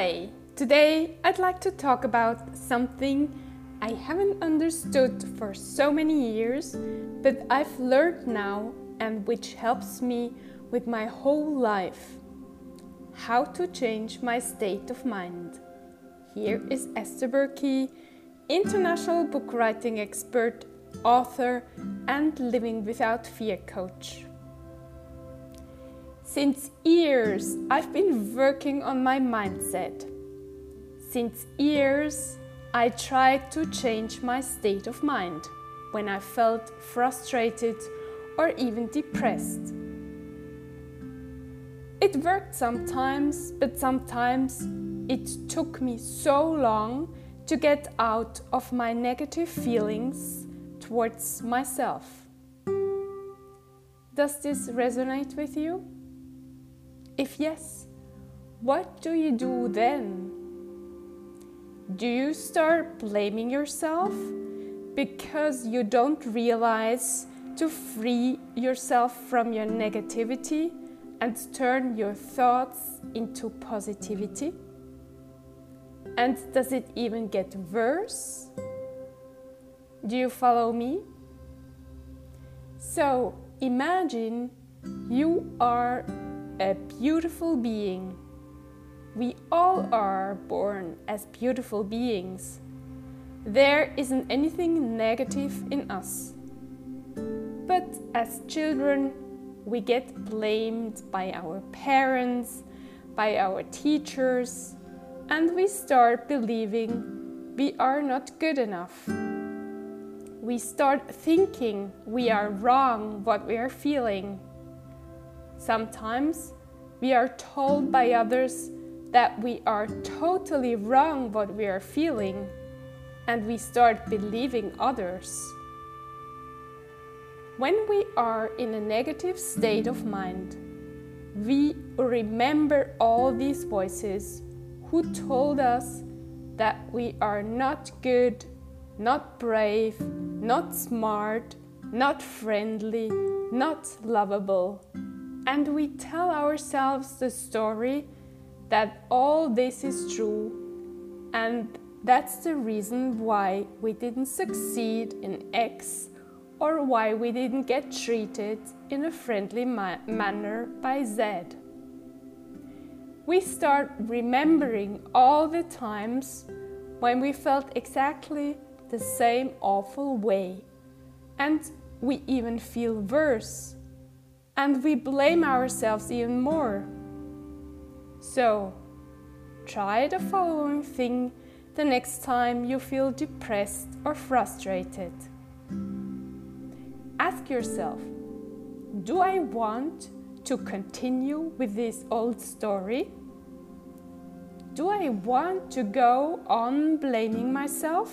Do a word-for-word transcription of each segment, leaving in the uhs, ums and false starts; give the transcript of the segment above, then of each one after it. Hi! Today I'd like to talk about something I haven't understood for so many years, but I've learned now and which helps me with my whole life. How to change my state of mind. Here is Esther Berkey, international book writing expert, author and Living Without Fear coach. Since years, I've been working on my mindset. Since years, I tried to change my state of mind when I felt frustrated or even depressed. It worked sometimes, but sometimes it took me so long to get out of my negative feelings towards myself. Does this resonate with you? If yes, what do you do then? Do you start blaming yourself because you don't realize to free yourself from your negativity and turn your thoughts into positivity? And does it even get worse? Do you follow me? So imagine you are a beautiful being. We all are born as beautiful beings. There isn't anything negative in us. But as children, we get blamed by our parents, by our teachers, and we start believing we are not good enough. We start thinking we are wrong what we are feeling. Sometimes we are told by others that we are totally wrong what we are feeling, and we start believing others. When we are in a negative state of mind, we remember all these voices who told us that we are not good, not brave, not smart, not friendly, not lovable. And we tell ourselves the story that all this is true, and that's the reason why we didn't succeed in X or why we didn't get treated in a friendly ma- manner by Z. We start remembering all the times when we felt exactly the same awful way, and we even feel worse. And we blame ourselves even more. So, try the following thing the next time you feel depressed or frustrated. Ask yourself, do I want to continue with this old story? Do I want to go on blaming myself?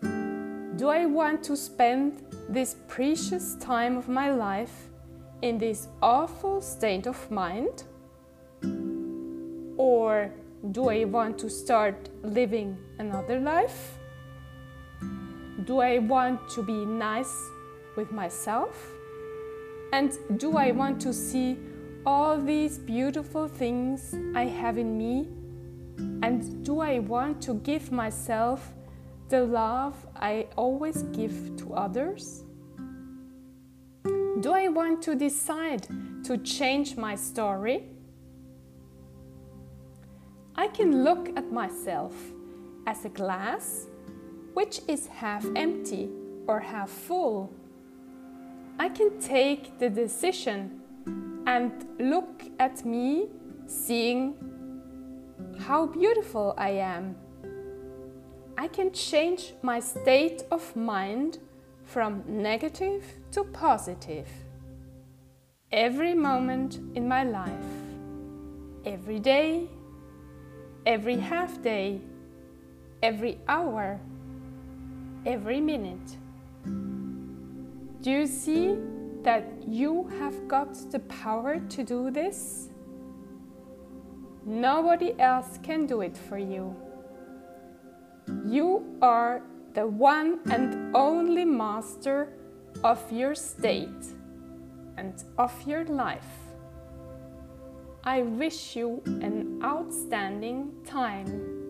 Do I want to spend this precious time of my life in this awful state of mind? Or do I want to start living another life? Do I want to be nice with myself? And do I want to see all these beautiful things I have in me? And do I want to give myself the love I always give to others? Do I want to decide to change my story? I can look at myself as a glass, which is half empty or half full. I can take the decision and look at me, seeing how beautiful I am. I can change my state of mind from negative to positive. Every moment in my life, every day, every half day, every hour, every minute. Do you see that you have got the power to do this? Nobody else can do it for you. You are the one and only master of your state and of your life. I wish you an outstanding time.